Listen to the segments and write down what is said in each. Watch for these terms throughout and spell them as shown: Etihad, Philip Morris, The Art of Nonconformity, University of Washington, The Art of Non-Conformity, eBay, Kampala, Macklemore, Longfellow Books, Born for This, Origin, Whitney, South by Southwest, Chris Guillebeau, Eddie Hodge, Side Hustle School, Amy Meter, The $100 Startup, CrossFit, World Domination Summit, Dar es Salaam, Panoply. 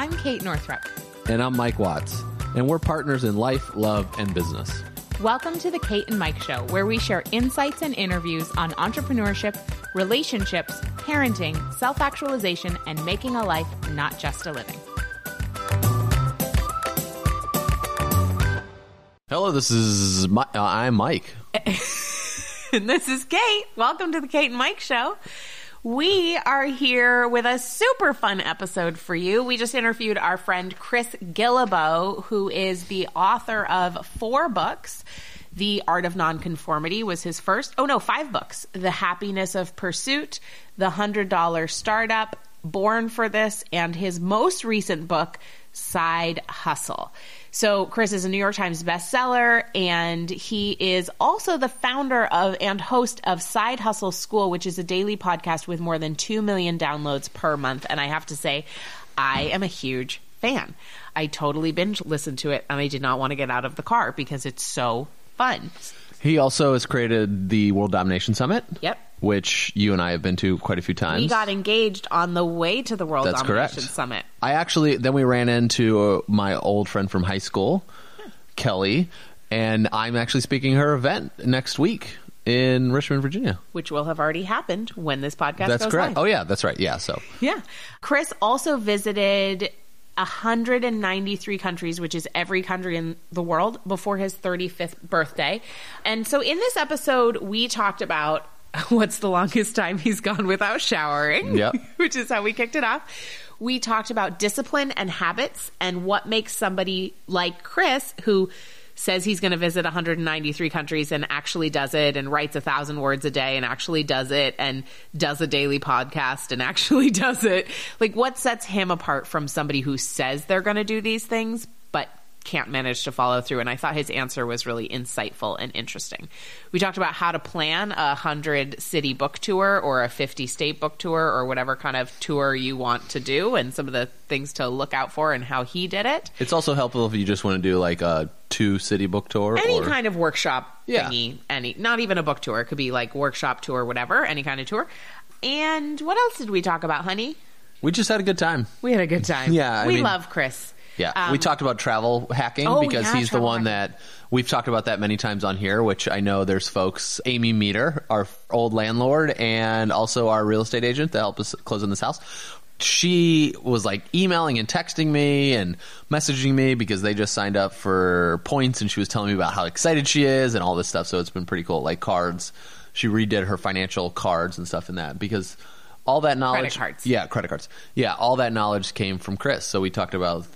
I'm Kate Northrup. And I'm Mike Watts. And we're partners in life, love, and business. Welcome to the Kate and Mike Show, where we share insights and interviews on entrepreneurship, relationships, parenting, self-actualization, and making a life, not just a living. Hello, this is I'm Mike. And this is Kate. Welcome to the Kate and Mike Show. We are here with a super fun episode for you. We just interviewed our friend Chris Guillebeau, who is the author of 4 books. The Art of Nonconformity was his first. Oh, no, 5 books. The Happiness of Pursuit, The $100 Startup, Born for This, and his most recent book, Side Hustle. So Chris is a New York Times bestseller, and he is also the founder of and host of Side Hustle School, which is a daily podcast with more than 2 million downloads per month. And I have to say, I am a huge fan. I totally binge listened to it, and I did not want to get out of the car because it's so fun. He also has created the World Domination Summit. Yep. Which you and I have been to quite a few times. We got engaged on the way to the World Domination Summit. I actually, then we ran into my old friend from high school, Kelly, and I'm actually speaking her event next week in Richmond, Virginia. Which will have already happened when this podcast goes live. Oh, yeah, that's right. Yeah, so. Yeah. Chris also visited 193 countries, which is every country in the world, before his 35th birthday. And so in this episode, we talked about what's the longest time he's gone without showering, which is how we kicked it off. We talked about discipline and habits and what makes somebody like Chris, who says he's going to visit 193 countries and actually does it, and writes 1,000 words a day and actually does it, and does a daily podcast and actually does it. Like, what sets him apart from somebody who says they're going to do these things but can't manage to follow through? And I thought his answer was really insightful and interesting. We talked about how to plan a 100-city book tour or a 50-state book tour or whatever kind of tour you want to do, and some of the things to look out for and how he did it. It's also helpful if you just want to do like a 2-city book tour. Any kind of workshop thingy. Any, not even a book tour. It could be like workshop tour, whatever, any kind of tour. And what else did we talk about, honey? We just had a good time. We had a good time. Yeah. We love Chris. Yeah, we talked about travel hacking because he's the one that we've talked about that many times on here, which I know there's folks, Amy Meter, our old landlord, and also our real estate agent that helped us close on this house. She was like emailing and texting me and messaging me because they just signed up for points, and she was telling me about how excited she is and all this stuff. So it's been pretty cool, like cards. She redid her financial cards and stuff in that because all that knowledge, credit cards. Yeah, all that knowledge came from Chris. So we talked about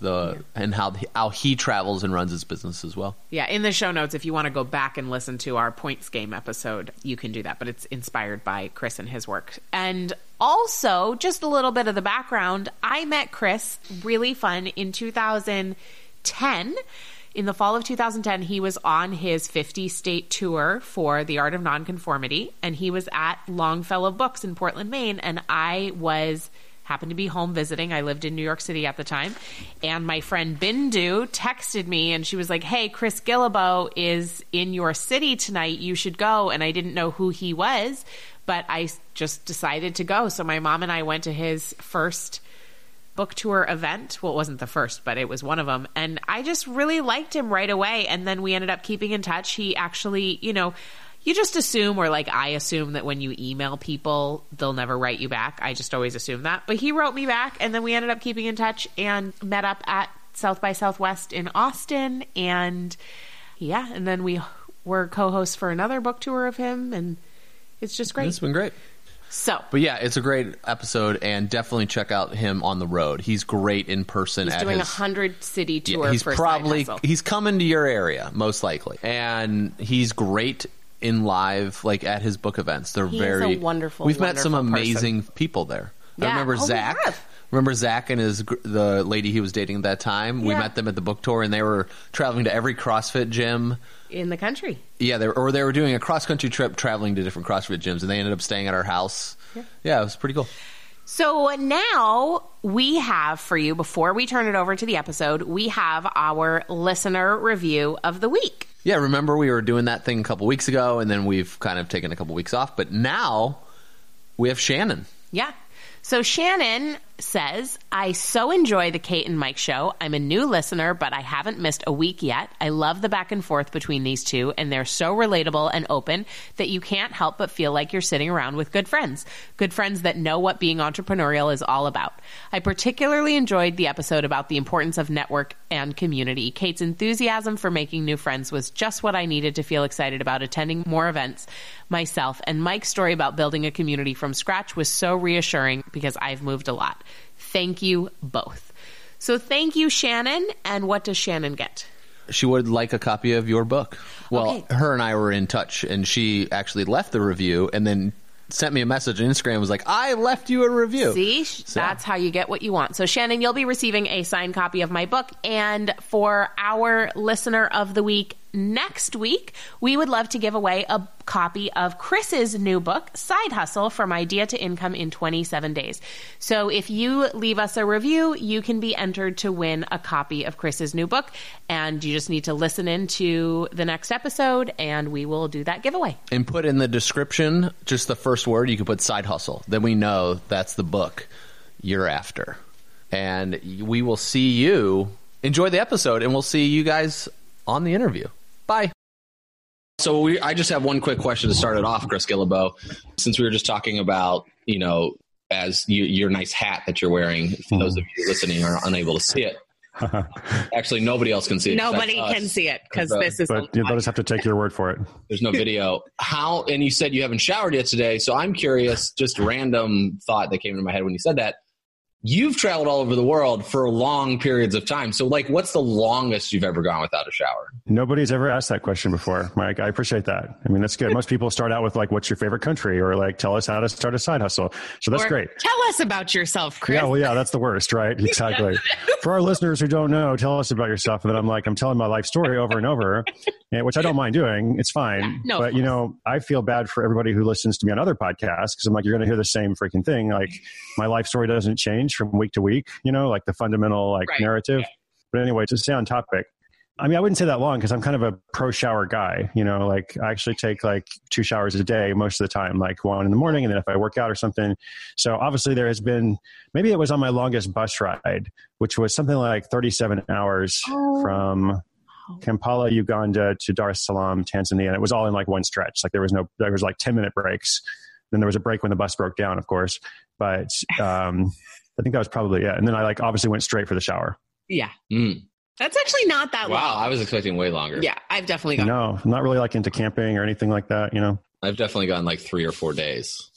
and how he travels and runs his business as well. Yeah, in the show notes, if you want to go back and listen to our points game episode, you can do that. But it's inspired by Chris and his work. And also, just a little bit of the background, I met Chris, really fun, in 2010. In the fall of 2010, he was on his 50-state tour for The Art of Nonconformity, and he was at Longfellow Books in Portland, Maine, and I happened to be home visiting. I lived in New York City at the time, and my friend Bindu texted me, and she was like, hey, Chris Guillebeau is in your city tonight. You should go, and I didn't know who he was, but I just decided to go, so my mom and I went to his first book tour event. Well, it wasn't the first, but it was one of them. And I just really liked him right away. And then we ended up keeping in touch. He actually, you just assume, or like I assume, that when you email people, they'll never write you back. I just always assume that. But he wrote me back, and then we ended up keeping in touch and met up at South by Southwest in Austin. And yeah, and then we were co-hosts for another book tour of him. And it's just great. It's been great. But yeah, it's a great episode, and definitely check out him on the road. He's great in person. He's doing a 100-city tour. He's probably coming to your area most likely, and he's great in live, like at his book events. He's a wonderful. We've met some amazing people there. Yeah. I remember Zach. Remember Zach and the lady he was dating at that time. Yeah. We met them at the book tour, and they were traveling to every CrossFit gym in the country. Yeah, they were doing a cross-country trip, traveling to different CrossFit gyms, and they ended up staying at our house. Yeah, it was pretty cool. So now we have for you, before we turn it over to the episode, we have our listener review of the week. Yeah, remember we were doing that thing a couple weeks ago, and then we've kind of taken a couple weeks off, but now we have Shannon. Yeah. So Shannon says, I so enjoy the Kate and Mike show. I'm a new listener, but I haven't missed a week yet. I love the back and forth between these two, and they're so relatable and open that you can't help but feel like you're sitting around with good friends that know what being entrepreneurial is all about. I particularly enjoyed the episode about the importance of network and community. Kate's enthusiasm for making new friends was just what I needed to feel excited about attending more events myself, and Mike's story about building a community from scratch was so reassuring because I've moved a lot. Thank you both. So thank you, Shannon. And what does Shannon get? She would like a copy of your book. Well, okay. Her and I were in touch, and she actually left the review and then sent me a message on Instagram, was like, I left you a review. See, so that's how you get what you want. So Shannon, you'll be receiving a signed copy of my book. And for our listener of the week next week, we would love to give away a copy of Chris's new book, Side Hustle, From Idea to Income in 27 Days. So if you leave us a review, you can be entered to win a copy of Chris's new book. And you just need to listen in to the next episode, and we will do that giveaway. And put in the description, just the first word, you can put Side Hustle. Then we know that's the book you're after. And we will see you. Enjoy the episode, and we'll see you guys on the interview. Bye. So I just have one quick question to start it off, Chris Guillebeau. Since we were just talking about, you know, as your nice hat that you're wearing, for those of you listening are unable to see it. Actually, nobody else can see it. Nobody can see it because this is. But you'll just have to take your word for it. There's no video. How? And you said you haven't showered yet today, so I'm curious. Just random thought that came into my head when you said that. You've traveled all over the world for long periods of time. So, like, what's the longest you've ever gone without a shower? Nobody's ever asked that question before, Mike. I appreciate that. I mean, that's good. Most people start out with, like, what's your favorite country? Or, like, tell us how to start a side hustle. So that's great. Tell us about yourself, Chris. Yeah, well, yeah, that's the worst, right? Exactly. For our listeners who don't know, tell us about yourself. And then I'm telling my life story over and over, which I don't mind doing. It's fine. Yeah, no, but, you know, I feel bad for everybody who listens to me on other podcasts because I'm like, you're going to hear the same freaking thing. Like, my life story doesn't change from week to week, you know, like the fundamental narrative. Yeah. But anyway, to stay on topic, I mean, I wouldn't say that long because I'm kind of a pro shower guy, you know, like I actually take like 2 showers a day most of the time, like one in the morning and then if I work out or something. So obviously there has been, maybe it was on my longest bus ride, which was something like 37 hours from Kampala, Uganda to Dar es Salaam, Tanzania. And it was all in like one stretch. Like there was like 10-minute breaks. Then there was a break when the bus broke down, of course. But, I think that was probably it. And then I like obviously went straight for the shower. Yeah. Mm. That's actually not that long. Wow. I was expecting way longer. Yeah. I've definitely gone. No, I'm not really like into camping or anything like that, you know? I've definitely gone like 3 or 4 days.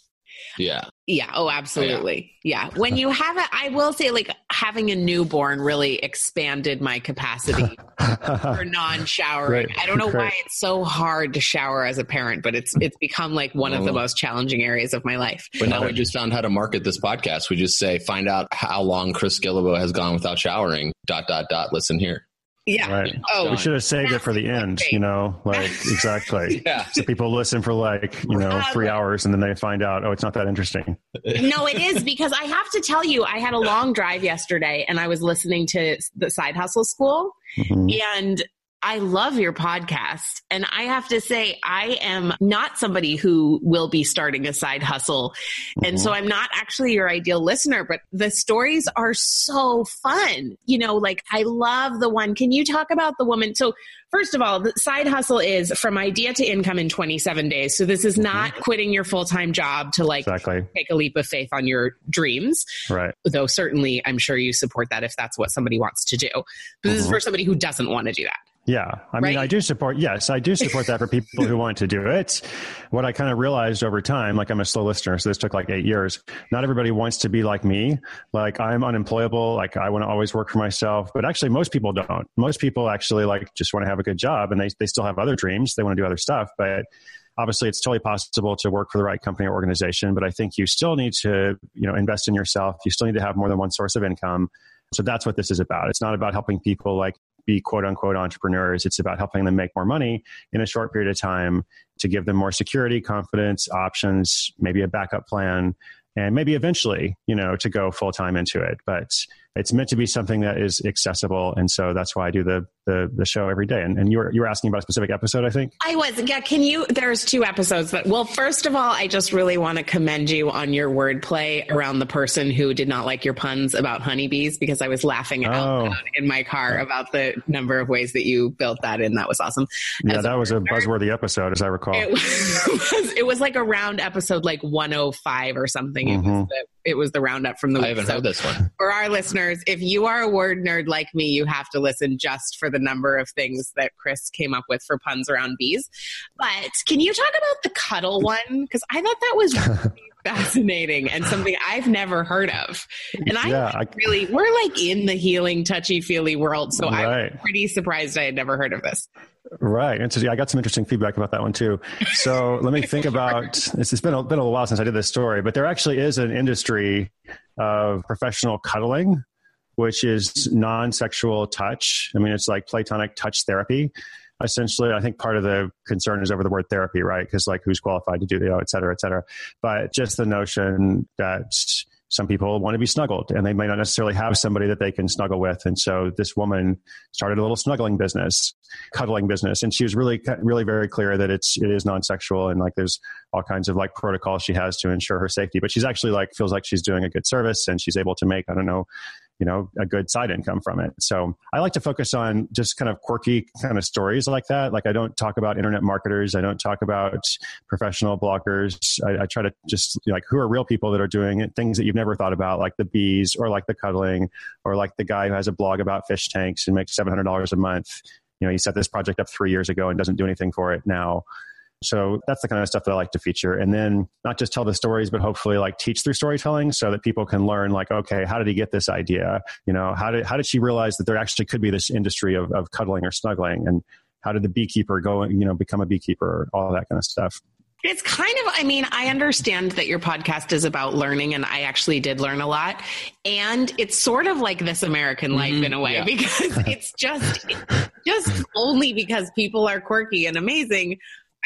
Yeah. Yeah. Oh, absolutely. Yeah. When you have it, I will say like having a newborn really expanded my capacity for non-showering. Right. I don't know why it's so hard to shower as a parent, but it's become like one of the most challenging areas of my life. But now we just found how to market this podcast. We just say, find out how long Chris Guillebeau has gone without showering, ... Listen here. Yeah. Right. Oh, we should have saved it for the end, you know, like exactly. Yeah. So people listen for like, you know, 3 hours and then they find out, oh, it's not that interesting. No, it is because I have to tell you, I had a long drive yesterday and I was listening to the Side Hustle School and I love your podcast. And I have to say, I am not somebody who will be starting a side hustle. And so I'm not actually your ideal listener, but the stories are so fun. You know, like I love the one. Can you talk about the woman? So first of all, the side hustle is from idea to income in 27 days. So this is not quitting your full-time job to like take a leap of faith on your dreams. Right. Though certainly I'm sure you support that if that's what somebody wants to do. But this is for somebody who doesn't want to do that. Yeah. I mean, I do support that for people who want to do it. What I kind of realized over time, like I'm a slow listener, so this took like 8 years. Not everybody wants to be like me. Like I'm unemployable. Like I want to always work for myself, but actually most people don't. Most people actually like just want to have a good job and they still have other dreams. They want to do other stuff, but obviously it's totally possible to work for the right company or organization. But I think you still need to, you know, invest in yourself. You still need to have more than one source of income. So that's what this is about. It's not about helping people like be quote unquote entrepreneurs. It's about helping them make more money in a short period of time to give them more security, confidence, options, maybe a backup plan, and maybe eventually, you know, to go full time into it. But it's meant to be something that is accessible. And so that's why I do the show every day. And you were asking about a specific episode, I think? I was. Yeah. There's two episodes. But, well, first of all, I just really want to commend you on your wordplay around the person who did not like your puns about honeybees, because I was laughing out loud in my car about the number of ways that you built that in. That was awesome. Yeah, that was a buzzworthy episode, as I recall. It was like a round episode, like 105 or something. Mm-hmm. It was the roundup from the week. I haven't heard this one. For our listeners, if you are a word nerd like me, you have to listen just for the number of things that Chris came up with for puns around bees. But can you talk about the cuddle one? Because I thought that was really fascinating and something I've never heard of. And we're like in the healing, touchy-feely world, so right. I'm pretty surprised I had never heard of this. Right. And so I got some interesting feedback about that one too. So let me think about, it's been a little while since I did this story, but there actually is an industry of professional cuddling, which is non-sexual touch. I mean, it's like platonic touch therapy. Essentially, I think part of the concern is over the word therapy, right? Because like who's qualified to do, et cetera, et cetera. But just the notion that some people want to be snuggled and they may not necessarily have somebody that they can snuggle with. And so this woman started a little snuggling business, cuddling business. And she was really, really very clear that it is non-sexual, and like there's all kinds of like protocols she has to ensure her safety, but she's actually like, feels like she's doing a good service and she's able to make, a good side income from it. So I like to focus on just kind of quirky kind of stories like that. Like I don't talk about internet marketers. I don't talk about professional bloggers. I try to just like who are real people that are doing it, things that you've never thought about, like the bees or like the cuddling or like the guy who has a blog about fish tanks and makes $700 a month. You know, he set this project up 3 years ago and doesn't do anything for it now. So that's the kind of stuff that I like to feature. And then not just tell the stories, but hopefully like teach through storytelling so that people can learn like, okay, how did he get this idea? You know, how did she realize that there actually could be this industry of cuddling or snuggling? And how did the beekeeper go, become a beekeeper, all that kind of stuff. It's kind of, I understand that your podcast is about learning, and I actually did learn a lot. And it's sort of like This American Life in a way, because it's just only because people are quirky and amazing.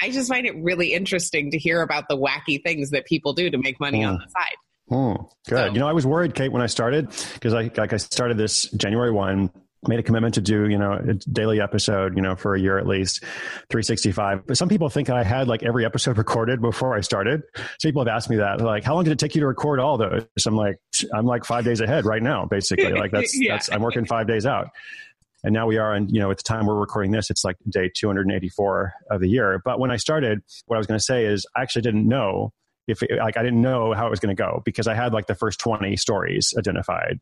I just find it really interesting to hear about the wacky things that people do to make money on the side. Good. So, I was worried, Kate, when I started, because I started this January 1, made a commitment to do, a daily episode, for a year at least, 365. But some people think I had like every episode recorded before I started. So people have asked me that, like, how long did it take you to record all those? I'm like 5 days ahead right now, basically. Like I'm working 5 days out. And now we are, and at the time we're recording this, it's like day 284 of the year. But when I started, what I was going to say is I actually didn't know I didn't know how it was going to go, because I had like the first 20 stories identified.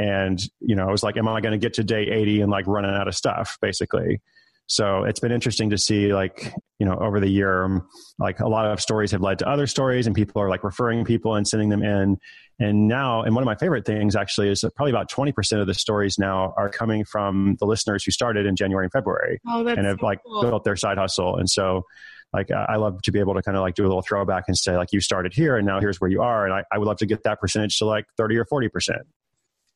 And, I was like, am I going to get to day 80 and like running out of stuff, basically? So it's been interesting to see like, over the year, like a lot of stories have led to other stories, and people are like referring people and sending them in. And now, and one of my favorite things actually is that probably about 20% of the stories now are coming from the listeners who started in January and February and have built their side hustle. And so like, I love to be able to kind of like do a little throwback and say like, you started here and now here's where you are. And I would love to get that percentage to like 30 or 40%.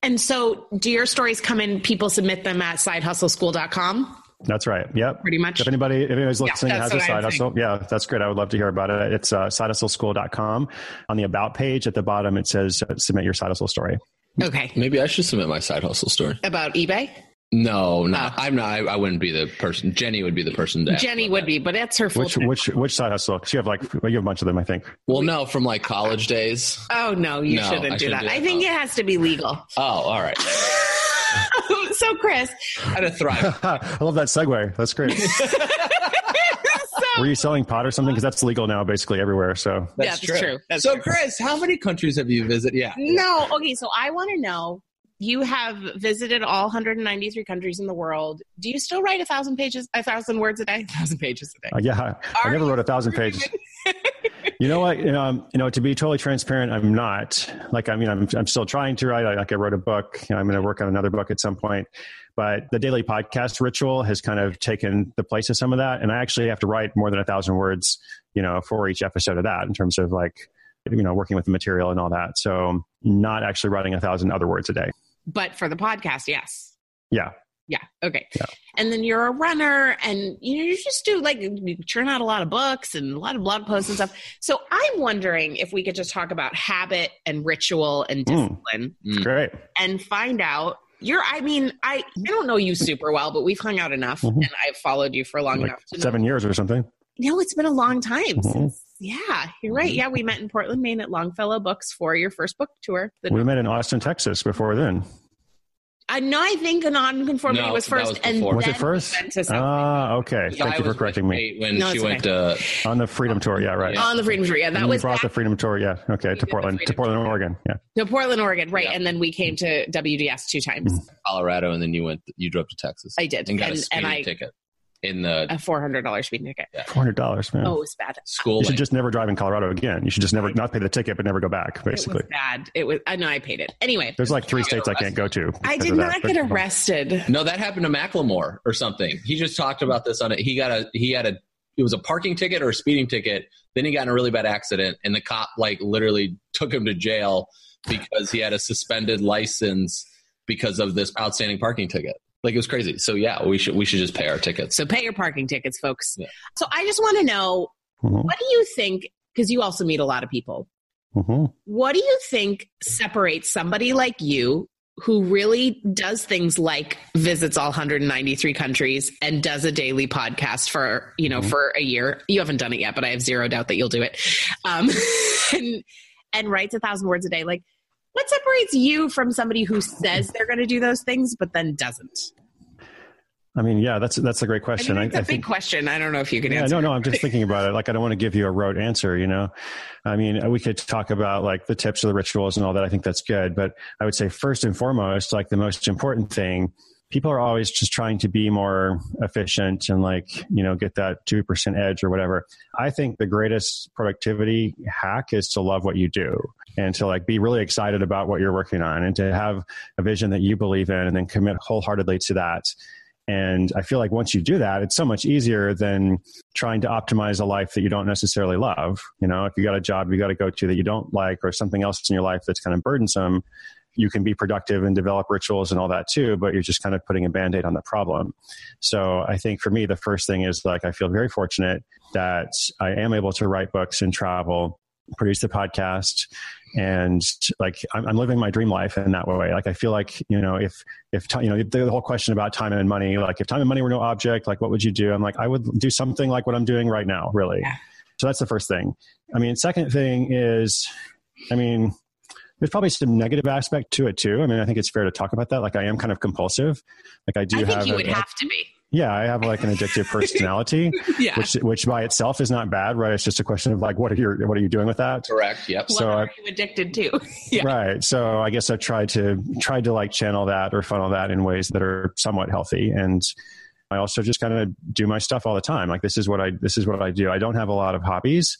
And so do your stories come in, people submit them at sidehustleschool.com? That's right. Yep. Pretty much. If anybody's listening that has a side hustle, that's great. I would love to hear about it. It's sidehustleschool.com. On the about page at the bottom, it says submit your side hustle story. Okay. Maybe I should submit my side hustle story. About eBay? No. I'm not. I wouldn't be the person. Jenny would be the person to ask. Jenny would be, but that's her full time. Which side hustle? Because you have a bunch of them, I think. Well, no, from like college days. Oh, no, you shouldn't do that. I think it has to be legal. Oh, all right. So, Chris, how to thrive. I love that segue. That's great. Were you selling pot or something? Because that's legal now, basically everywhere. So that's true. That's true. Chris, how many countries have you visited? Yeah. No. Okay. So I want to know. You have visited all 193 countries in the world. Do you still write 1,000 words a day? 1,000 pages a day. I never wrote 1,000 pages. You know what? To be totally transparent, I'm not. Like, I'm still trying to write. I wrote a book. I'm going to work on another book at some point. But the daily podcast ritual has kind of taken the place of some of that. And I actually have to write more than 1,000 words, for each episode of that, in terms of like, working with the material and all that. So not actually writing 1,000 other words a day. But for the podcast, yes. Yeah. Yeah. Okay. Yeah. And then you're a runner and you just do you churn out a lot of books and a lot of blog posts and stuff. So I'm wondering if we could just talk about habit and ritual and discipline. Great. And find out I don't know you super well, but we've hung out enough and I've followed you for long enough. 7 years or something. No, it's been a long time. Since, yeah, you're right. Yeah, we met in Portland, Maine at Longfellow Books for your first book tour. We met in Austin, Texas before then. I think the nonconformity was first. Was and was it first? Okay. Yeah, Thank you for correcting me. When she went on the Freedom Tour. Yeah, right. On the Freedom Tour. Yeah, that was. We brought the Freedom Tour. Yeah. Okay. To Portland, Oregon. Yeah. To Portland, Oregon. Right. Yeah. And then we came to WDS 2 times. Colorado. And then you drove to Texas. I did. And got a speeding ticket. A $400 speeding ticket. Yeah. $400, man. Oh, it was bad. You should just never drive in Colorado again. You should just never not pay the ticket, but never go back, basically. It was bad. I paid it. Anyway. There's like 3 states I can't go to. I did not get arrested. No, that happened to Macklemore or something. He just talked about this on it. It was a parking ticket or a speeding ticket. Then he got in a really bad accident and the cop literally took him to jail because he had a suspended license because of this outstanding parking ticket. It was crazy. So yeah, we should just pay our tickets. So pay your parking tickets, folks. Yeah. So I just want to know, what do you think, because you also meet a lot of people, what do you think separates somebody like you who really does things like visits all 193 countries and does a daily podcast for, for a year. You haven't done it yet, but I have zero doubt that you'll do it. And writes 1,000 words a day. What separates you from somebody who says they're going to do those things, but then doesn't? I mean, yeah, that's a great question. It's a big question. I don't know if you can answer. No, I'm just thinking about it. I don't want to give you a rote answer, I mean, we could talk about the tips or the rituals and all that. I think that's good. But I would say first and foremost, the most important thing, people are always just trying to be more efficient and get that 2% edge or whatever. I think the greatest productivity hack is to love what you do. And to be really excited about what you're working on and to have a vision that you believe in and then commit wholeheartedly to that. And I feel once you do that, it's so much easier than trying to optimize a life that you don't necessarily love. If you got a job you got to go to that you don't like or something else in your life that's kind of burdensome, you can be productive and develop rituals and all that too, but you're just kind of putting a Band-Aid on the problem. So I think for me, the first thing is I feel very fortunate that I am able to write books and travel, produce the podcast, and I'm living my dream life in that way. I feel if the whole question about time and money, if time and money were no object, what would you do? I'm I would do something like what I'm doing right now, really. Yeah. So that's the first thing. I mean, second thing is, there's probably some negative aspect to it too. I mean, I think it's fair to talk about that. I am kind of compulsive. I think you would have to be. Yeah, I have an addictive personality, yeah. which by itself is not bad, right? It's just a question of what are you doing with that? Correct. Yep. So what are you addicted to? Yeah. Right. So I guess I've tried to channel that or funnel that in ways that are somewhat healthy. And I also just kind of do my stuff all the time. This is what I do. I don't have a lot of hobbies,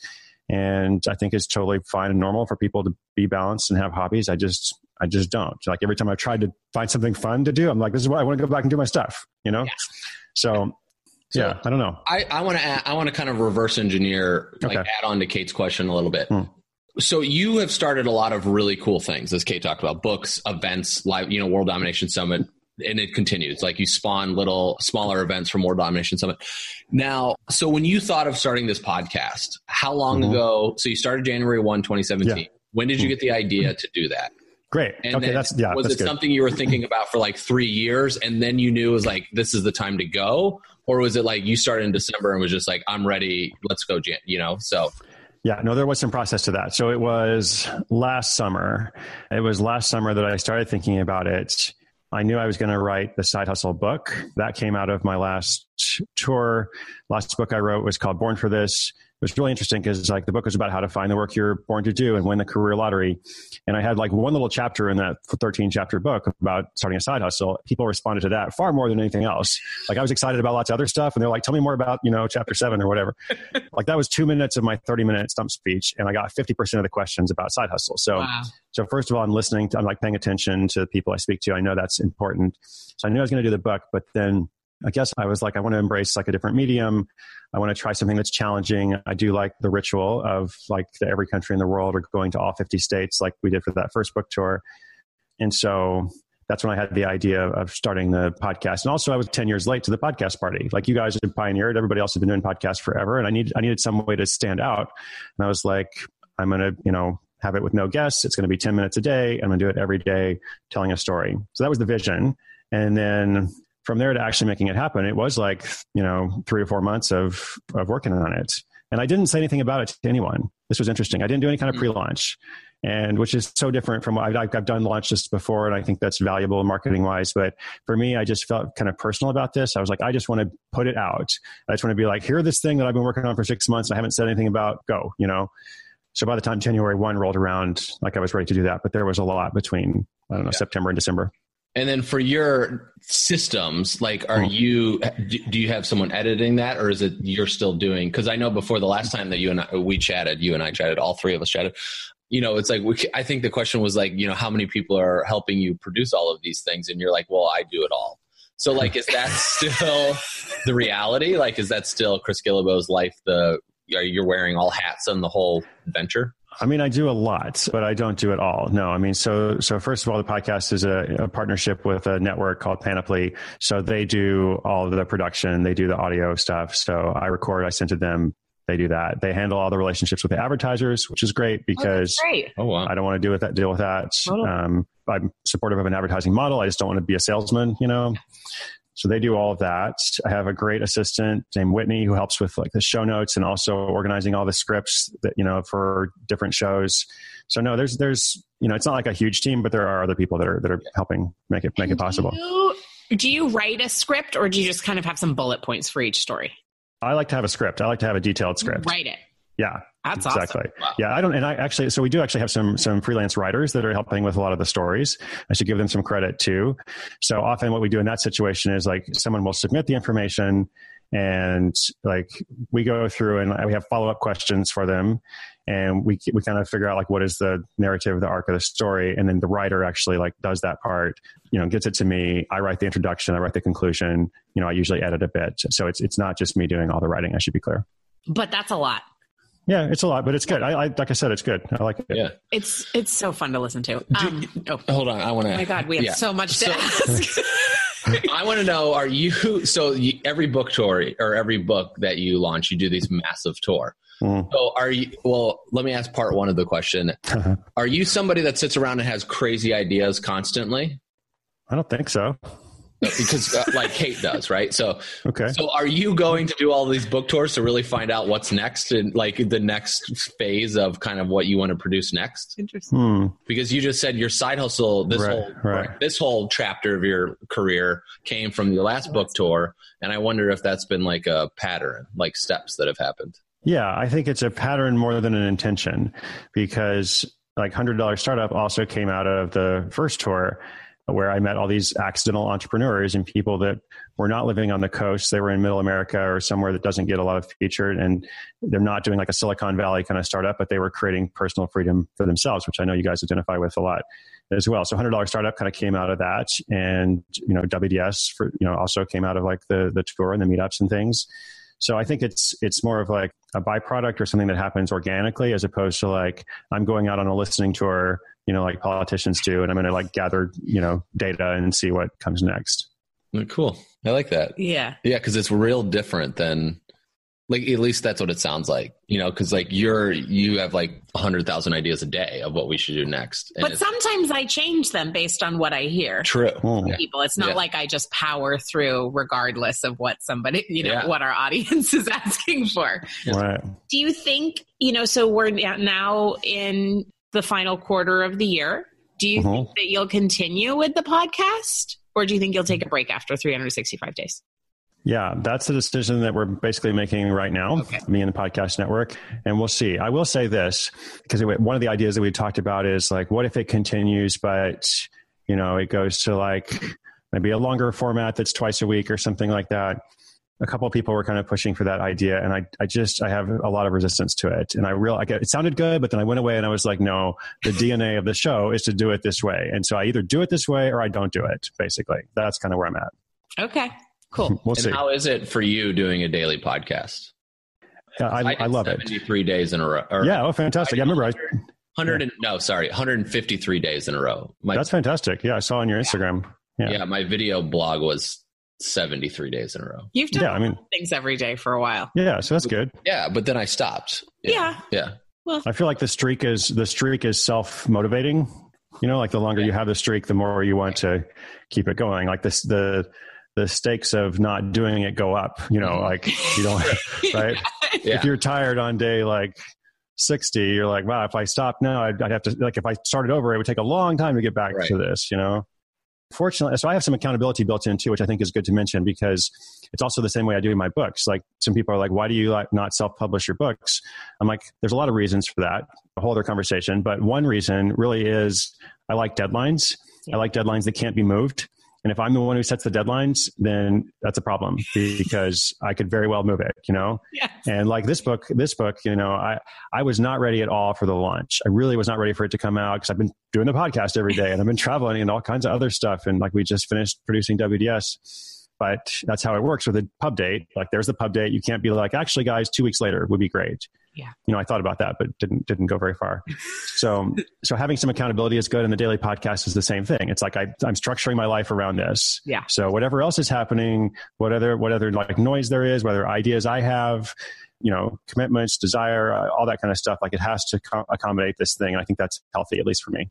and I think it's totally fine and normal for people to be balanced and have hobbies. I just don't. Every time I've tried to find something fun to do, I'm this is why I want to go back and do my stuff, Yeah. So yeah, I don't know. I want to kind of reverse engineer, add on to Kate's question a little bit. So you have started a lot of really cool things, as Kate talked about, books, events, live, World Domination Summit, and it continues. You spawn little smaller events from World Domination Summit. Now, so when you thought of starting this podcast, how long ago? So you started January 1, 2017. Yeah. When did you get the idea to do that? Great. And okay. Was it something you were thinking about for 3 years and then you knew it was this is the time to go? Or was it you started in December and was just I'm ready. Let's go, so. Yeah, no, there was some process to that. So it was last summer. It was last summer that I started thinking about it. I knew I was going to write the Side Hustle book. That came out of my last tour. Last book I wrote was called Born for This. It was really interesting because the book was about how to find the work you're born to do and win the career lottery. And I had one little chapter in that 13-chapter book about starting a side hustle. People responded to that far more than anything else. I was excited about lots of other stuff. And they're tell me more about, chapter 7 or whatever. That was 2 minutes of my 30-minute stump speech. And I got 50% of the questions about side hustle. So, wow. So first of all, I'm paying attention to the people I speak to. I know that's important. So I knew I was going to do the book, but then I guess I was I want to embrace a different medium. I want to try something that's challenging. I do the ritual of every country in the world or going to all 50 states like we did for that first book tour. And so that's when I had the idea of starting the podcast. And also I was 10 years late to the podcast party. Like, you guys had pioneered, everybody else had been doing podcasts forever. And I needed some way to stand out. And I was like, I'm going to, have it with no guests. It's going to be 10 minutes a day. I'm going to do it every day, telling a story. So that was the vision. And then from there to actually making it happen, it was like, 3 or 4 months of working on it. And I didn't say anything about it to anyone. This was interesting. I didn't do any kind of pre-launch, and which is so different from what I've done launches before. And I think that's valuable marketing wise. But for me, I just felt kind of personal about this. I was like, I just want to put it out. I just want to be like, here, this thing that I've been working on for 6 months. I haven't said anything about, go. So by the time January 1 rolled around, like, I was ready to do that, but there was a lot between, September and December. And then for your systems, like, do you have someone editing that, or is it you're still doing? Because I know before the last time that you and I chatted, all three of us chatted. It's like, I think the question was like, how many people are helping you produce all of these things? And you're like, well, I do it all. So like, is that still the reality? Like, is that still Chris Guillebeau's life? You're wearing all hats on the whole venture? I mean, I do a lot, but I don't do it all. No, I mean, so first of all, the podcast is a partnership with a network called Panoply. So they do all of the production. They do the audio stuff. So I record, I send to them. They do that. They handle all the relationships with the advertisers, which is great because I don't want to deal with that. Totally. I'm supportive of an advertising model. I just don't want to be a salesman, So they do all of that. I have a great assistant named Whitney who helps with like the show notes and also organizing all the scripts that, for different shows. So no, there's, it's not like a huge team, but there are other people that are helping make it possible. Do you write a script, or do you just kind of have some bullet points for each story? I like to have a script. I like to have a detailed script. You write it. Yeah. That's exactly. Awesome. Wow. Yeah, so we do actually have some freelance writers that are helping with a lot of the stories. I should give them some credit too. So often what we do in that situation is like, someone will submit the information, and like, we go through and we have follow-up questions for them. And we kind of figure out like, what is the narrative, the arc of the story. And then the writer actually like does that part, gets it to me. I write the introduction, I write the conclusion, I usually edit a bit. So it's not just me doing all the writing, I should be clear. But that's a lot. Yeah, it's a lot, but it's good. I like I said, it's good. I like it. Yeah, it's so fun to listen to. Hold on, I want to. Oh my God, we have so much to ask. I want to know: are you every book tour or every book that you launch, you do these massive tour? Mm. So are you? Well, let me ask part one of the question: Are you somebody that sits around and has crazy ideas constantly? I don't think so. Because like Kate does, right? So, okay. So are you going to do all these book tours to really find out what's next and like the next phase of kind of what you want to produce next? Interesting. Because you just said your side hustle, this whole chapter of your career came from your last book tour. And I wonder if that's been like a pattern, like steps that have happened. Yeah. I think it's a pattern more than an intention, because like $100 Startup also came out of the first tour, where I met all these accidental entrepreneurs and people that were not living on the coast. They were in middle America or somewhere that doesn't get a lot of featured, and they're not doing like a Silicon Valley kind of startup, but they were creating personal freedom for themselves, which I know you guys identify with a lot as well. So $100 Startup kind of came out of that. And, WDS also came out of like the tour and the meetups and things. So I think it's more of like a byproduct or something that happens organically, as opposed to like, I'm going out on a listening tour, like politicians do, and I'm going to like gather, data and see what comes next. Cool. I like that. Yeah. Yeah. Cause it's real different than like, at least that's what it sounds like, cause like you have like 100,000 ideas a day of what we should do next. But sometimes I change them based on what I hear. True. From people. It's not like I just power through regardless of what somebody, what our audience is asking for. Right. Do you think, so we're now in the final quarter of the year. Do you think that you'll continue with the podcast, or do you think you'll take a break after 365 days? Yeah, that's the decision that we're basically making right now, me and the podcast network, and we'll see. I will say this, because one of the ideas that we talked about is like, what if it continues, but it goes to like maybe a longer format that's twice a week or something like that. A couple of people were kind of pushing for that idea, and I have a lot of resistance to it. And it sounded good, but then I went away and I was like, no, the DNA of the show is to do it this way. And so I either do it this way or I don't do it, basically. That's kind of where I'm at. Okay, cool. We'll see. How is it for you doing a daily podcast? I love 73 it. 73 days in a row. Fantastic. I remember 153 days in a row. That's fantastic. Yeah, I saw on your Instagram. Yeah, my video blog was 73 days in a row. You've done things every day for a while. Yeah, so that's good. Yeah, but then I stopped. Yeah. Well, I feel like the streak is self-motivating. You know, like the longer you have the streak, the more you want to keep it going. Like this, the stakes of not doing it go up. You know, like you don't right. Yeah. If you're tired on day 60, you're like, wow, if I stop now, I'd have to, if I started over, it would take a long time to get back to this, you know? Fortunately, so I have some accountability built in too, which I think is good to mention because it's also the same way I do my books. Like some people are like, why do you not self-publish your books? I'm like, there's a lot of reasons for that, a whole other conversation. But one reason really is I like deadlines. I like deadlines that can't be moved. And if I'm the one who sets the deadlines, then that's a problem because I could very well move it, you know? Yes. And like this book, you know, I was not ready at all for the launch. I really was not ready for it to come out because I've been doing the podcast every day and I've been traveling and all kinds of other stuff. And we just finished producing WDS, but that's how it works with a pub date. Like there's the pub date. You can't be like, actually guys, 2 weeks later would be great. Yeah. You know, I thought about that, but didn't go very far. So having some accountability is good. And the daily podcast is the same thing. It's like, I'm structuring my life around this. Yeah. So whatever else is happening, what other noise there is, whether ideas I have, you know, commitments, desire, all that kind of stuff, it has to accommodate this thing. And I think that's healthy, at least for me.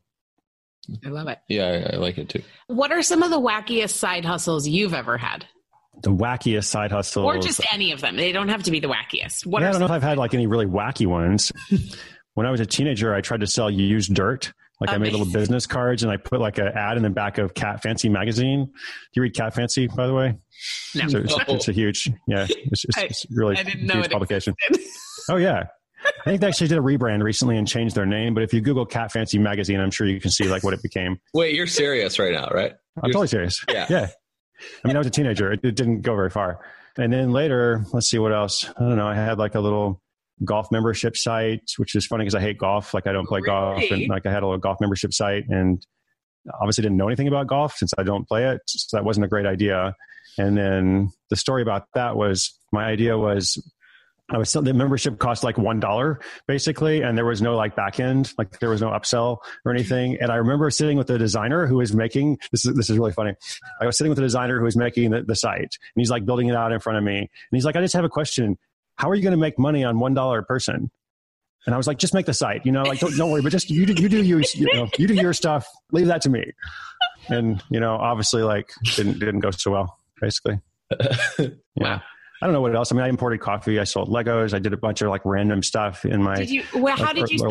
I love it. Yeah. I like it too. What are some of the wackiest side hustles you've ever had? The wackiest side hustles. Or just any of them. They don't have to be the wackiest. I don't know if I've had any really wacky ones. When I was a teenager, I tried to sell used dirt. I made little business cards and I put an ad in the back of Cat Fancy magazine. Do you read Cat Fancy, by the way? No. So it's a huge, it's really huge publication. Oh yeah. I think they actually did a rebrand recently and changed their name. But if you Google Cat Fancy magazine, I'm sure you can see what it became. Wait, you're serious right now, right? I'm totally serious. Yeah. I was a teenager. It didn't go very far. And then later, let's see what else. I don't know. I had a little golf membership site, which is funny because I hate golf. I don't play golf. And I had a little golf membership site and obviously didn't know anything about golf since I don't play it. So that wasn't a great idea. And then the story about that was my idea was the membership cost $1 basically. And there was no back end, there was no upsell or anything. And I remember sitting with the designer who was making, this is really funny. I was sitting with the designer who was making the site and he's building it out in front of me. And he's like, I just have a question. How are you going to make money on $1 a person? And I was like, just make the site, you know, don't worry, but just you do your stuff. Leave that to me. And, you know, obviously didn't go so well basically. Yeah. Wow. I don't know what else. I imported coffee. I sold Legos. I did a bunch of random stuff in my. How did you sell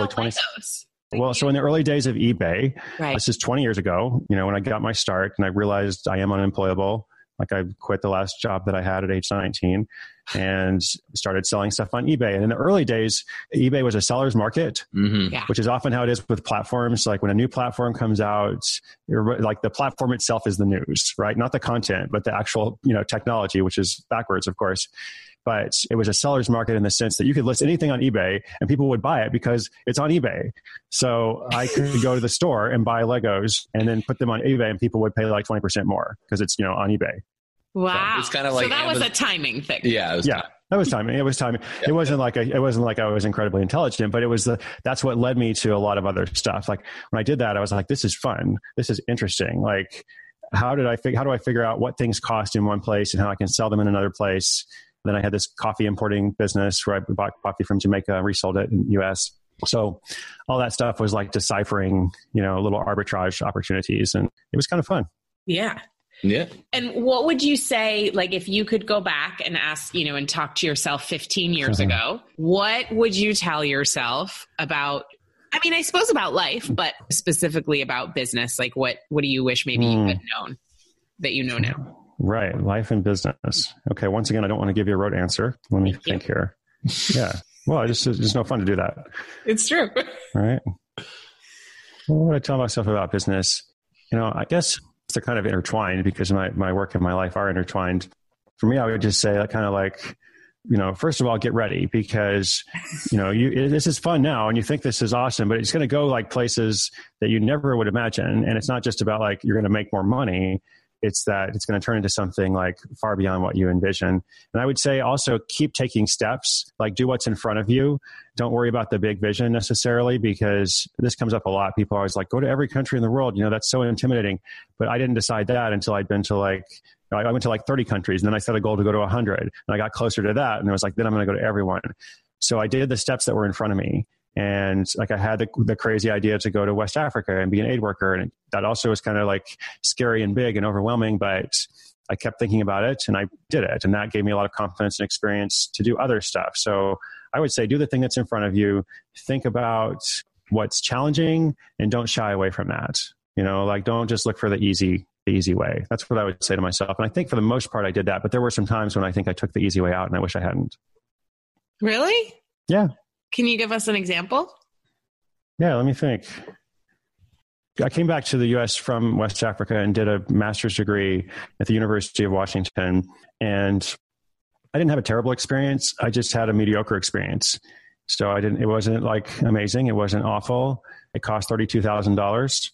Legos? Well, so in the early days of eBay, this is 20 years ago, you know, when I got my start and I realized I am unemployable. I quit the last job that I had at age 19 and started selling stuff on eBay. And in the early days, eBay was a seller's market, which is often how it is with platforms. When a new platform comes out, the platform itself is the news, right? Not the content, but the actual, technology, which is backwards, of course. But it was a seller's market in the sense that you could list anything on eBay and people would buy it because it's on eBay. So I could go to the store and buy Legos and then put them on eBay and people would pay 20% more because it's, on eBay. Wow. So it's so that was a timing thing. Yeah. That was timing. It was timing. It wasn't it wasn't I was incredibly intelligent, but it was that's what led me to a lot of other stuff. When I did that, I was like, this is fun. This is interesting. How do I figure out what things cost in one place and how I can sell them in another place? Then I had this coffee importing business where I bought coffee from Jamaica and resold it in the US. So all that stuff was deciphering, little arbitrage opportunities. And it was kind of fun. Yeah. Yeah. And what would you say, if you could go back and ask, and talk to yourself 15 years ago, what would you tell yourself about, I suppose about life, but specifically about business? What do you wish maybe you had known that you know now? Right. Life and business. Okay. Once again, I don't want to give you a rote answer. Let me think here. Yeah. Well, it's just no fun to do that. It's true. All right. What would I tell myself about business? I guess they're kind of intertwined because my work and my life are intertwined. For me, I would just say first of all, get ready because, this is fun now and you think this is awesome, but it's going to go places that you never would imagine. And it's not just about you're going to make more money. It's that it's going to turn into something like far beyond what you envision. And I would say also keep taking steps, like do what's in front of you. Don't worry about the big vision necessarily, because this comes up a lot. People are always like, go to every country in the world. You know, that's so intimidating. But I didn't decide that until I'd been to like, I went to like 30 countries, and then I set a goal to go to 100, and I got closer to that. And I was like, then I'm going to go to everyone. So I did the steps that were in front of me. And like I had the crazy idea to go to West Africa and be an aid worker. And that also was kind of like scary and big and overwhelming, but I kept thinking about it and I did it. And that gave me a lot of confidence and experience to do other stuff. So I would say do the thing that's in front of you. Think about what's challenging and don't shy away from that. You know, like don't just look for the easy way. That's what I would say to myself. And I think for the most part, I did that. But there were some times when I think I took the easy way out and I wish I hadn't. Really? Yeah. Can you give us an example? Yeah, let me think. I came back to the U.S. from West Africa and did a master's degree at the University of Washington. And I didn't have a terrible experience. I just had a mediocre experience. So it wasn't like amazing. It wasn't awful. It cost $32,000,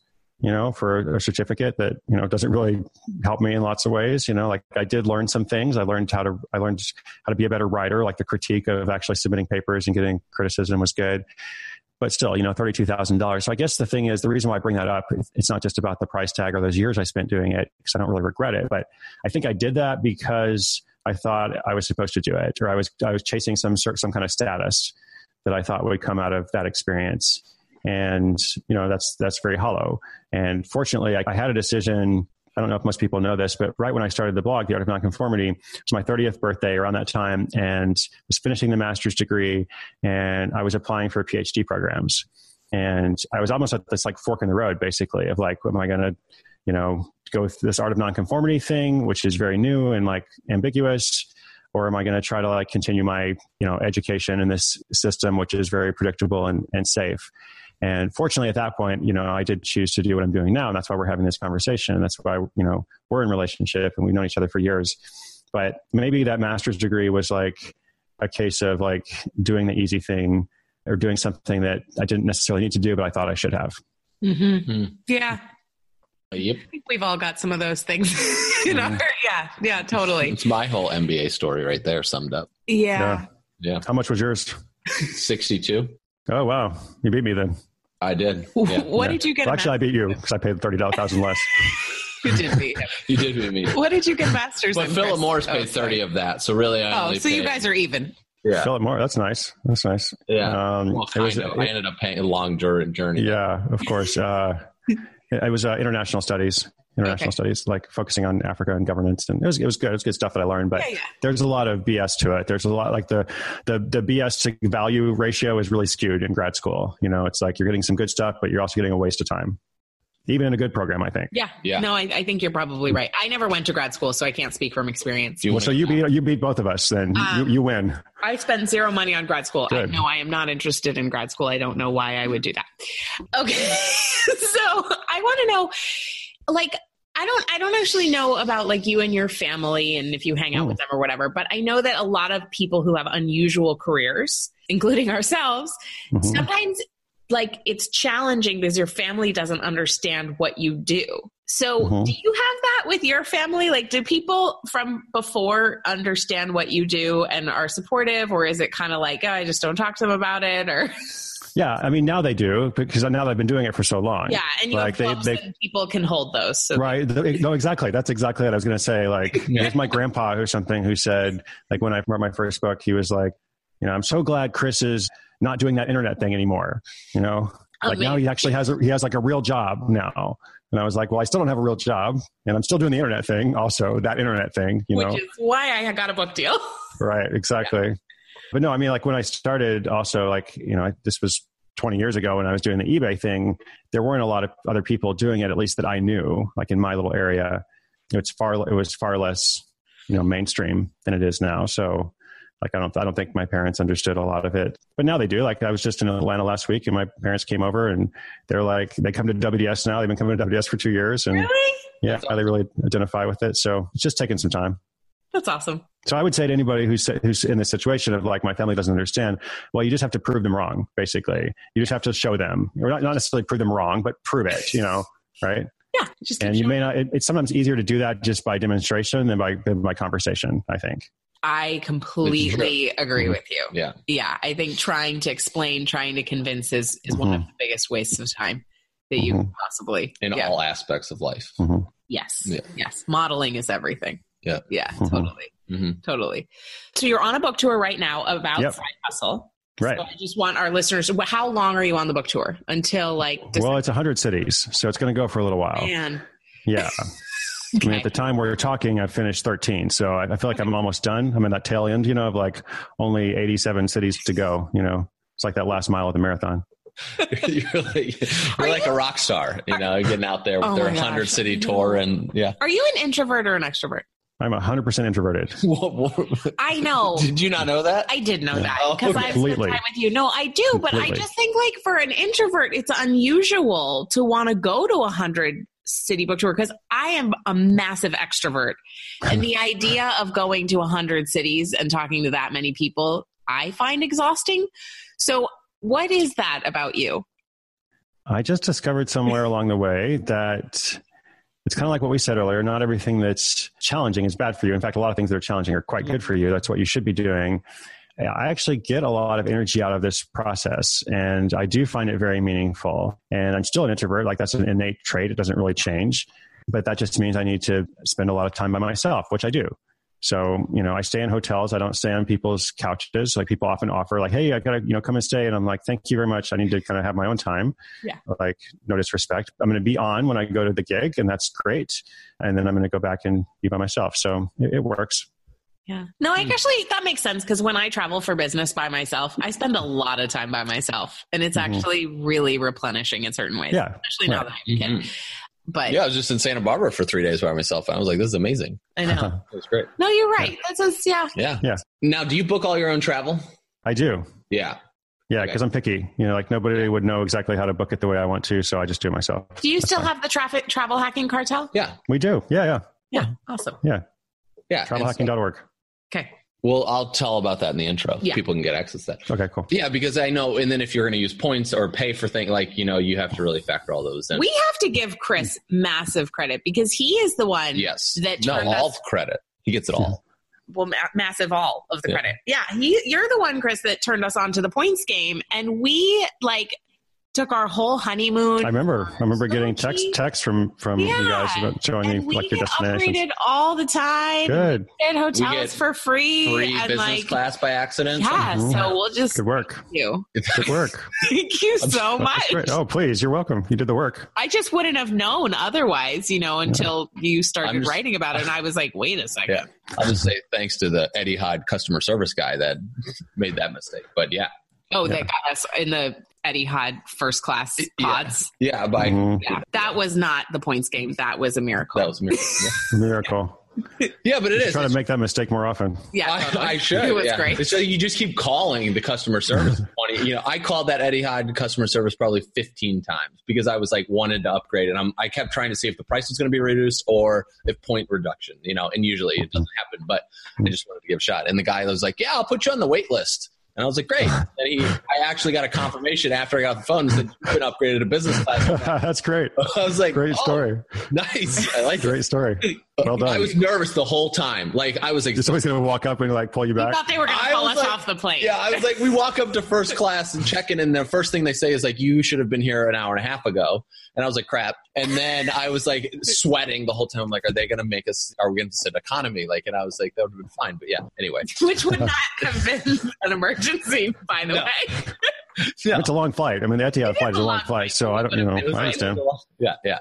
for a certificate that, doesn't really help me in lots of ways. Like I did learn some things. I learned how to be a better writer. Like the critique of actually submitting papers and getting criticism was good, but still, $32,000. So I guess the thing is, the reason why I bring that up, it's not just about the price tag or those years I spent doing it, because I don't really regret it. But I think I did that because I thought I was supposed to do it, or I was chasing some kind of status that I thought would come out of that experience. And, that's very hollow. And fortunately, I had a decision. I don't know if most people know this, but right when I started the blog, The Art of Nonconformity, it was my 30th birthday around that time, and I was finishing the master's degree, and I was applying for PhD programs. And I was almost at this like fork in the road, basically, of like, am I going to, go with this Art of Nonconformity thing, which is very new and like ambiguous, or am I going to try to like continue my, education in this system, which is very predictable and safe? And fortunately, at that point, I did choose to do what I'm doing now. And that's why we're having this conversation. And that's why, we're in relationship and we've known each other for years. But maybe that master's degree was like a case of like doing the easy thing or doing something that I didn't necessarily need to do, but I thought I should have. Mm-hmm. Mm-hmm. Yeah. Yep. I think we've all got some of those things. Yeah, totally. It's my whole MBA story right there summed up. Yeah. How much was yours? 62. Oh, wow. You beat me then. I did. Yeah. What did you get? Well, actually, I beat you because I paid $30,000 less. You did beat him. You did beat me. What did you get master's in? But Philip Morris paid 30 of that. So really, I only paid. You guys are even. Yeah. Philip Morris. That's nice. Yeah. I ended up paying a long journey. Yeah, of course. It was international studies, like focusing on Africa and governments. And it was good. It was good stuff that I learned, but there's a lot of BS to it. There's a lot, like the BS to value ratio is really skewed in grad school. It's like, you're getting some good stuff, but you're also getting a waste of time, even in a good program, I think. Yeah. No, I think you're probably right. I never went to grad school, so I can't speak from experience. So you beat both of us then. You win. I spend zero money on grad school. Good. I know I am not interested in grad school. I don't know why I would do that. Okay. So I want to know, like, I don't actually know about like you and your family and if you hang out with them or whatever, but I know that a lot of people who have unusual careers, including ourselves, sometimes like it's challenging because your family doesn't understand what you do. So do you have that with your family? Like, do people from before understand what you do and are supportive, or is it kind of like, oh, I just don't talk to them about it, or... Yeah, I mean, now they do, because now they've been doing it for so long. Yeah, and people can hold those. So right. No, exactly. That's exactly what I was going to say. Like, there's my grandpa or something who said, like, when I wrote my first book, he was like, I'm so glad Chris is not doing that internet thing anymore. Like now he actually has like a real job now. And I was like, well, I still don't have a real job, and I'm still doing the internet thing. Also that internet thing, which is why I got a book deal. Right. Exactly. Yeah. But no, I mean, like when I started also, like, this was 20 years ago when I was doing the eBay thing, there weren't a lot of other people doing it, at least that I knew, like in my little area. It was far less, mainstream than it is now. So like, I don't think my parents understood a lot of it, but now they do. Like I was just in Atlanta last week and my parents came over and they're like, they come to WDS now. They've been coming to WDS for 2 years and really? Yeah, they really identify with it. So it's just taking some time. That's awesome. So I would say to anybody who's in this situation of like, my family doesn't understand, well, you just have to prove them wrong, basically. You just have to show them, or not necessarily prove them wrong, but prove it, right? Yeah. Yeah. Just and you may not, it's sometimes easier to do that just by demonstration than by conversation, I think. I completely agree with you. Yeah. Yeah. I think trying to convince is one of the biggest wastes of time that you can possibly. In all aspects of life. Mm-hmm. Yes. Yeah. Yes. Modeling is everything. Yeah. Yeah. Mm-hmm. Totally. So you're on a book tour right now about Side Hustle. Right. So I just want our listeners, how long are you on the book tour? Until December? Well, it's 100 cities. So it's going to go for a little while. Man. Yeah. Okay. I mean, at the time we're talking, I've finished 13. So I feel like I'm almost done. I'm in that tail end, of only 87 cities to go, it's like that last mile of the marathon. You're like a rock star, getting out there with their 100 city tour. And yeah. Are you an introvert or an extrovert? I'm 100% introverted. I know. Did you not know that? I did know that because I've spent time with you. No, I do. But I just think for an introvert, it's unusual to want to go to 100 city book tour because I am a massive extrovert. And the idea of going to 100 cities and talking to that many people, I find exhausting. So what is that about you? I just discovered somewhere along the way that it's kind of like what we said earlier. Not everything that's challenging is bad for you. In fact, a lot of things that are challenging are quite good for you. That's what you should be doing. I actually get a lot of energy out of this process, and I do find it very meaningful. And I'm still an introvert. That's an innate trait. It doesn't really change. But that just means I need to spend a lot of time by myself, which I do. So, I stay in hotels. I don't stay on people's couches. People often offer hey, I got to, come and stay. And I'm like, thank you very much. I need to kind of have my own time. Yeah. No disrespect. I'm going to be on when I go to the gig, and that's great. And then I'm going to go back and be by myself. So it works. Yeah. No, actually, that makes sense. Because when I travel for business by myself, I spend a lot of time by myself, and it's actually really replenishing in certain ways, especially now that I'm a kid. But yeah, I was just in Santa Barbara for 3 days by myself. And I was like, this is amazing. I know. It was great. No, you're right. Yeah. Yeah. Now, do you book all your own travel? I do. Yeah. Yeah. Okay. Cause I'm picky, nobody would know exactly how to book it the way I want to. So I just do it myself. Do you still have the travel hacking cartel? Yeah, we do. Yeah. Awesome. Yeah. Travelhacking.org. Okay. Well, I'll tell about that in the intro. Yeah. People can get access to that. Okay, cool. Yeah, because I know, and then if you're going to use points or pay for things, you have to really factor all those in. We have to give Chris massive credit because he is the one that turned all us, credit. He gets it all. Well, massive all of the credit. Yeah, you're the one, Chris, that turned us on to the points game, and we took our whole honeymoon. I remember getting text from you guys about showing and you your destinations. We get upgraded all the time. Good. And hotels for free. Free and business class by accident. Yeah. Mm-hmm. So we'll just good work. Thank you. Good work. Thank you so much. Oh, please. You're welcome. You did the work. I just wouldn't have known otherwise, until you started writing about it, and I was like, wait a second. Yeah. I'll just say thanks to the Eddie Hodge customer service guy that made that mistake. But yeah. Oh, they got us in the Etihad first class pods. Yeah, by that was not the points game. That was a miracle. Yeah. Yeah, but it is. Try to make that mistake more often. Yeah, I should. It was great. So you just keep calling the customer service. I called that Etihad customer service probably 15 times because I was wanted to upgrade, and I kept trying to see if the price was going to be reduced or if point reduction. And usually it doesn't happen, but I just wanted to give a shot. And the guy was like, "Yeah, I'll put you on the wait list." And I was like, great. And I actually got a confirmation after I got the phone that you've been upgraded to business class. That's great. I was like, great story. Nice. I like great story. Well done. I was nervous the whole time. I was like, somebody's going to walk up and pull you back. I thought they were going to pull us off the plane. Yeah. I was like, we walk up to first class and check in. And the first thing they say is you should have been here an hour and a half ago. And I was like, crap. And then I was sweating the whole time. I'm like, are they going to make us, are we going to sit economy? And I was like, that would have been fine. But yeah, anyway. Which would not have been an emergency, by the way. No. It's a long flight. I mean, the Etihad flight is a long flight. So I don't, I understand. Yeah.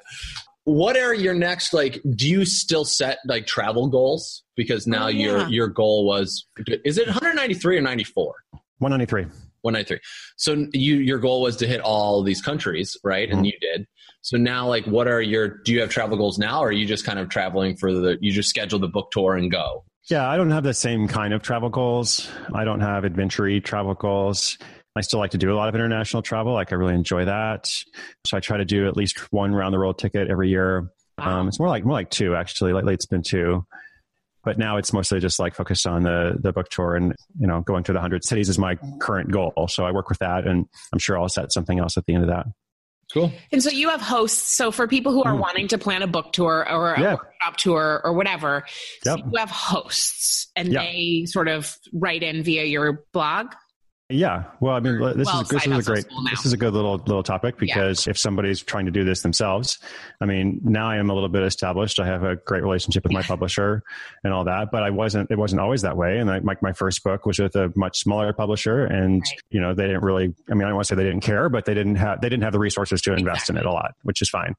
What are your next, do you still set travel goals? Because now your goal was, is it 193 or 94? 193. So your goal was to hit all these countries, right? Mm-hmm. And you did. So now, what are do you have travel goals now, or are you just kind of traveling you just schedule the book tour and go? Yeah, I don't have the same kind of travel goals. I don't have adventure-y travel goals. I still like to do a lot of international travel. I really enjoy that. So I try to do at least one round the world ticket every year. Wow. It's more like two, actually. Lately it's been two. But now it's mostly just focused on the book tour and, going to the 100 cities is my current goal. So I work with that, and I'm sure I'll set something else at the end of that. Cool. And so you have hosts. So for people who are wanting to plan a book tour or a workshop tour or whatever, so you have hosts and they sort of write in via your blog. Yeah. Well, I mean, this is a good little topic because if somebody's trying to do this themselves, I mean, now I am a little bit established. I have a great relationship with my publisher and all that, but it wasn't always that way. And my first book was with a much smaller publisher and, you know, they didn't really, I mean, I don't want to say they didn't care, but they didn't have the resources to invest in it a lot, which is fine.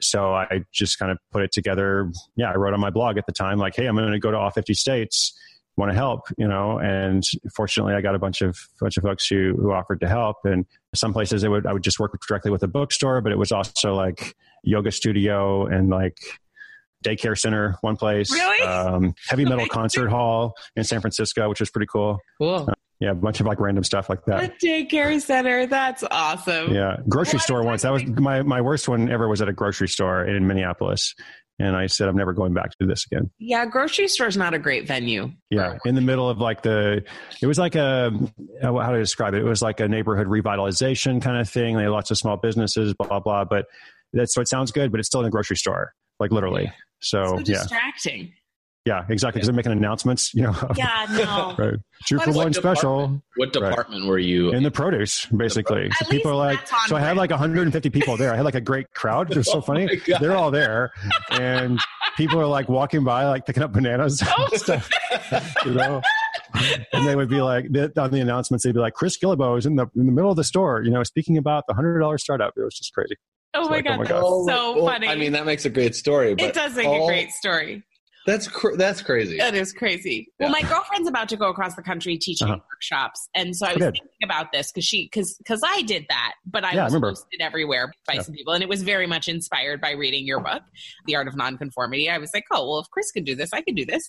So I just kind of put it together. Yeah. I wrote on my blog at the time, like, hey, I'm going to go to all 50 states. Want to help, you know, and fortunately I got a bunch of folks who offered to help. And some places I would just work directly with a bookstore, but it was also like yoga studio and like daycare center, one place, really? Heavy metal concert hall in San Francisco, which was pretty cool. Cool. Yeah, a bunch of like random stuff like that. The daycare center. That's awesome. Yeah. Grocery store once. That was my worst one ever was at a grocery store in Minneapolis. And I said, I'm never going back to this again. Yeah. Grocery store is not a great venue. Yeah. In the middle of like it was like how do I describe it? It was like a neighborhood revitalization kind of thing. They had lots of small businesses, blah, blah, blah. But so it sounds good, but it's still in a grocery store, like literally. Yeah. So distracting. Yeah, exactly. Because they're making announcements, you know. Yeah, no. Right. Two for one special. What department were you in? The produce, basically. So people are like, so I had like 150 people there. I had like a great crowd. It was so funny. They're all there, and people are like walking by, like picking up bananas and stuff. You know. And they would be like, on the announcements, they'd be like, Chris Guillebeau is in the middle of the store, you know, speaking about the $100 startup. It was just crazy. Oh my God, that's so funny. I mean, that makes a great story. But it does make a great story. That's crazy. That is crazy. Yeah. Well, my girlfriend's about to go across the country teaching workshops. And so I was thinking about this because I did that, but I was posted everywhere by some people. And it was very much inspired by reading your book, The Art of Nonconformity. I was like, oh, well, if Chris can do this, I can do this.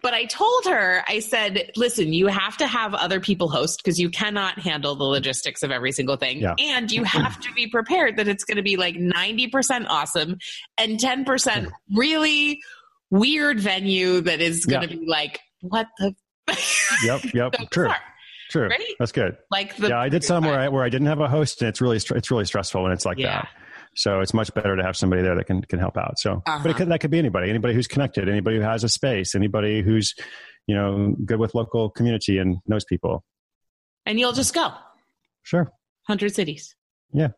But I told her, I said, listen, you have to have other people host because you cannot handle the logistics of every single thing. Yeah. And you have to be prepared that it's going to be like 90% awesome and 10% really weird venue that is going to be like, what the? Yep. So True. Right? That's good. Like I did some where I didn't have a host, and it's really stressful when it's like that. So it's much better to have somebody there that can help out. So, but that could be anybody who's connected, anybody who has a space, anybody who's, you know, good with local community and knows people. And you'll just go. Sure. 100 cities. Yeah.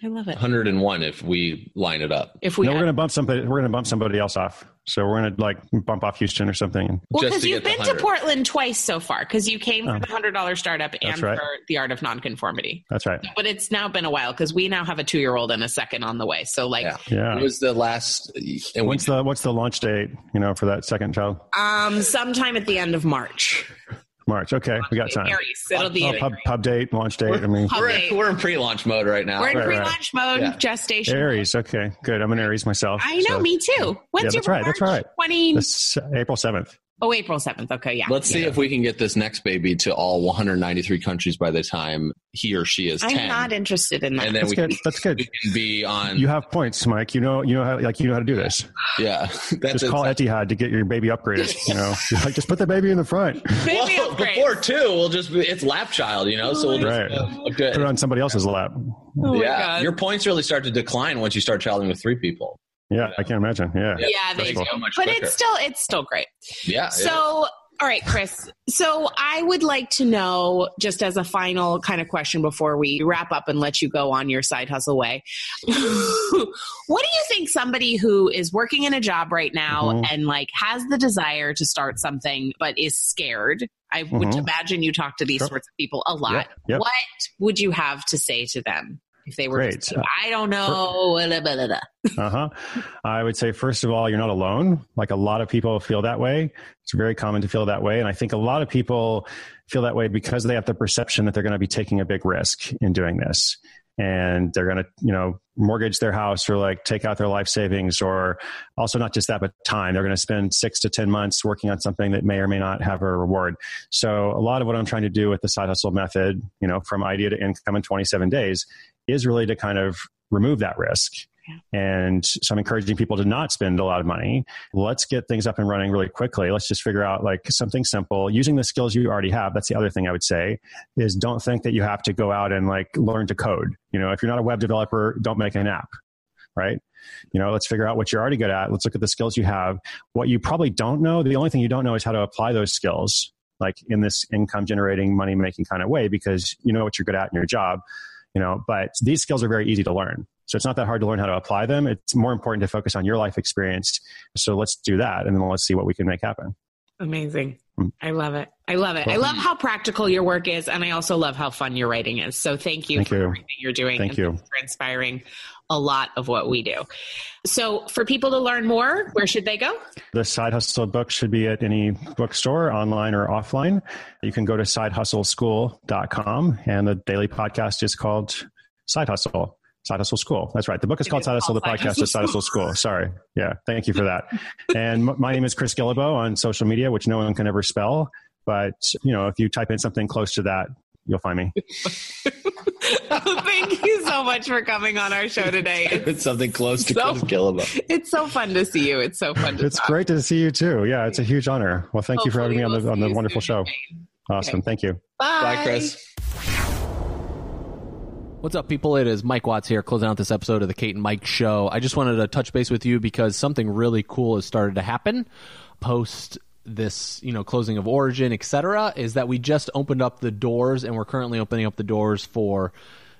I love it. 101 if we line it up. We're going to bump somebody else off. So we're going to like bump off Houston or something. Well, because you've been to Portland twice so far because you came for the $100 startup and for The Art of Nonconformity. That's right. But it's now been a while because we now have a 2-year-old and a second on the way. So like it was the last. And what's the launch date, you know, for that second child? Sometime at the end of March. March. Okay. We got time. It'll be pub date, launch date. We're in pre-launch mode right now. We're in pre-launch mode, gestation. Aries. Okay, good. I'm an Aries myself. I know. So. Me too. When's your birthday? That's right. 20... April 7th. Oh, April 7th. Okay. Yeah. Let's see if we can get this next baby to all 193 countries by the time he or she is 10. I'm not interested in that. And then that's good. We can be on. You have points, Mike. You know how to do this. Yeah. Just call Etihad to get your baby upgraded. You know, like just put the baby in the front. Well, before two, we'll just it's lap child. You know, so we'll just put it on somebody else's lap. Oh my God. Your points really start to decline once you start childing with 3 people. Yeah, I can't imagine. Yeah, they do. But it's still great. Yeah. So, all right, Chris. So I would like to know, just as a final kind of question before we wrap up and let you go on your side hustle way, what do you think somebody who is working in a job right now and like has the desire to start something but is scared? I would imagine you talk to these sorts of people a lot. Yep. What would you have to say to them? If they were just like, I don't know. I would say, first of all, you're not alone. Like a lot of people feel that way. It's very common to feel that way. And I think a lot of people feel that way because they have the perception that they're going to be taking a big risk in doing this. And they're going to, you know, mortgage their house or like take out their life savings, or also not just that, but time. They're going to spend 6 to 10 months working on something that may or may not have a reward. So a lot of what I'm trying to do with the side hustle method, you know, from idea to income in 27 days is really to kind of remove that risk And so I'm encouraging people to not spend a lot of money. Let's get things up and running really quickly. Let's just figure out like something simple using the skills you already have. That's the other thing I would say is don't think that you have to go out and like learn to code. You know, if you're not a web developer, don't make an app, right? You know, let's figure out what you're already good at. Let's look at the skills you have. What you probably don't know, the only thing you don't know is how to apply those skills, like in this income generating, money making kind of way, because you know what you're good at in your job, you know, but these skills are very easy to learn. So it's not that hard to learn how to apply them. It's more important to focus on your life experience. So let's do that. And then let's see what we can make happen. Amazing. I love it. I love it. Well, I love how practical your work is. And I also love how fun your writing is. So thank you for everything you're doing. Thank you for inspiring a lot of what we do. So for people to learn more, where should they go? The Side Hustle book should be at any bookstore, online or offline. You can go to sidehustleschool.com. And the daily podcast is called Side Hustle. Side Hustle School. That's right. The book is called Side Hustle. The podcast is Side Hustle School. Sorry. Yeah. Thank you for that. And my name is Chris Guillebeau on social media, which no one can ever spell. But, you know, if you type in something close to that, you'll find me. Thank you so much for coming on our show today. It's something close to Chris Guillebeau. It's so fun to see you. It's so fun to It's great to see you too. Yeah. It's a huge honor. Well, thank you for having me on the wonderful show. Awesome. Okay. Thank you. Bye. Bye, Chris. What's up, people? It is Mike Watts here, closing out this episode of the Kate and Mike Show. I just wanted to touch base with you because something really cool has started to happen post this, you know, closing of Origin, etc., is that we just opened up the doors, and we're currently opening up the doors for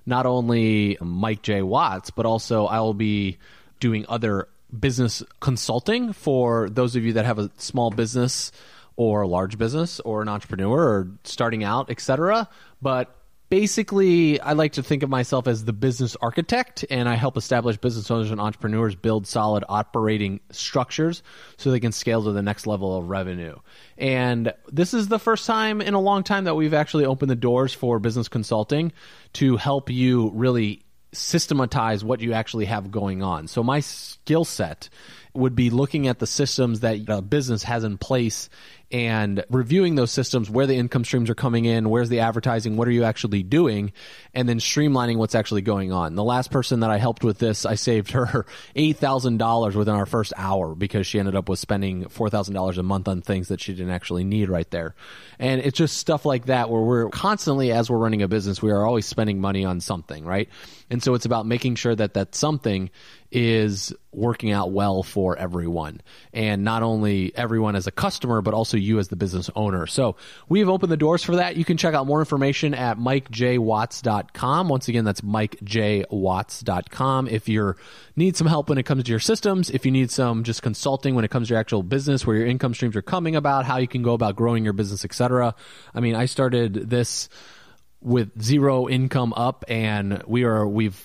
not only Mike J. Watts, but also I will be doing other business consulting for those of you that have a small business or a large business or an entrepreneur or starting out, etc., but basically, I like to think of myself as the business architect, and I help establish business owners and entrepreneurs build solid operating structures so they can scale to the next level of revenue. And this is the first time in a long time that we've actually opened the doors for business consulting to help you really systematize what you actually have going on. So my skill set would be looking at the systems that a business has in place and reviewing those systems, where the income streams are coming in, where's the advertising, what are you actually doing, and then streamlining what's actually going on. The last person that I helped with this, I saved her $8,000 within our first hour because she ended up with spending $4,000 a month on things that she didn't actually need right there. And it's just stuff like that where we're constantly, as we're running a business, we are always spending money on something, right? And so it's about making sure that that something is working out well for everyone, and not only everyone as a customer, but also you as the business owner. So we've opened the doors for that. You can check out more information at MikeJWatts.com. Once again, that's MikeJWatts.com. If you need some help when it comes to your systems, if you need some just consulting when it comes to your actual business, where your income streams are coming about, how you can go about growing your business, etc. I mean, I started this with zero income up, and we've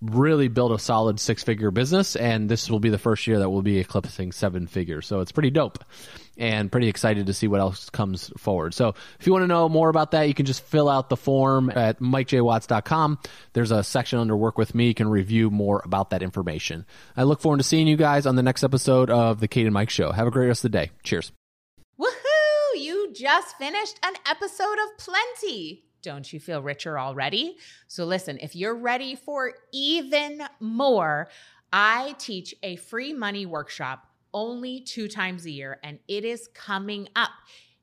really build a solid six-figure business, and this will be the first year that we'll be eclipsing seven figures. So it's pretty dope and pretty excited to see what else comes forward. So if you want to know more about that, you can just fill out the form at MikeJWatts.com. There's a section under Work With Me. You can review more about that information. I look forward to seeing you guys on the next episode of The Kate and Mike Show. Have a great rest of the day. Cheers. Woohoo! You just finished an episode of Plenty. Don't you feel richer already? So listen, if you're ready for even more, I teach a free money workshop only 2 times a year, and it is coming up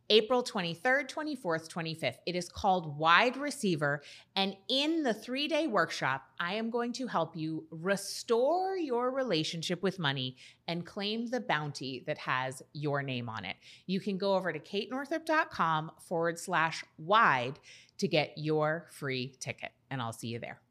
April 23rd, 24th, 25th. It is called Wide Receiver, and in the 3-day workshop, I am going to help you restore your relationship with money and claim the bounty that has your name on it. You can go over to katenorthrup.com/wide to get your free ticket, and I'll see you there.